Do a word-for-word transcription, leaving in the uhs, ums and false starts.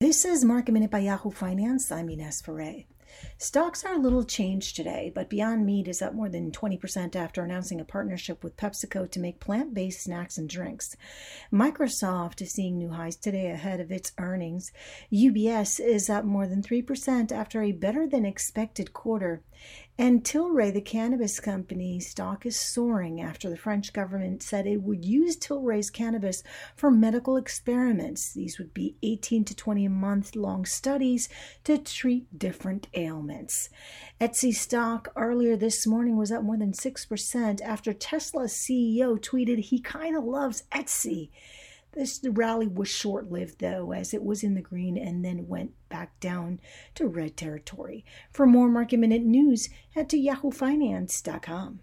This is Market Minute by Yahoo Finance. I'm Ines Ferre. Stocks are little changed today, but Beyond Meat is up more than twenty percent after announcing a partnership with PepsiCo to make plant-based snacks and drinks. Microsoft is seeing new highs today ahead of its earnings. U B S is up more than three percent after a better-than-expected quarter. And Tilray, the cannabis company, stock is soaring after the French government said it would use Tilray's cannabis for medical experiments. These would be eighteen to twenty month-long studies to treat different ailments. Etsy stock earlier this morning was up more than six percent after Tesla's C E O tweeted he kind of loves Etsy. This rally was short-lived, though, as it was in the green and then went back down to red territory. For more Market Minute news, head to yahoo finance dot com.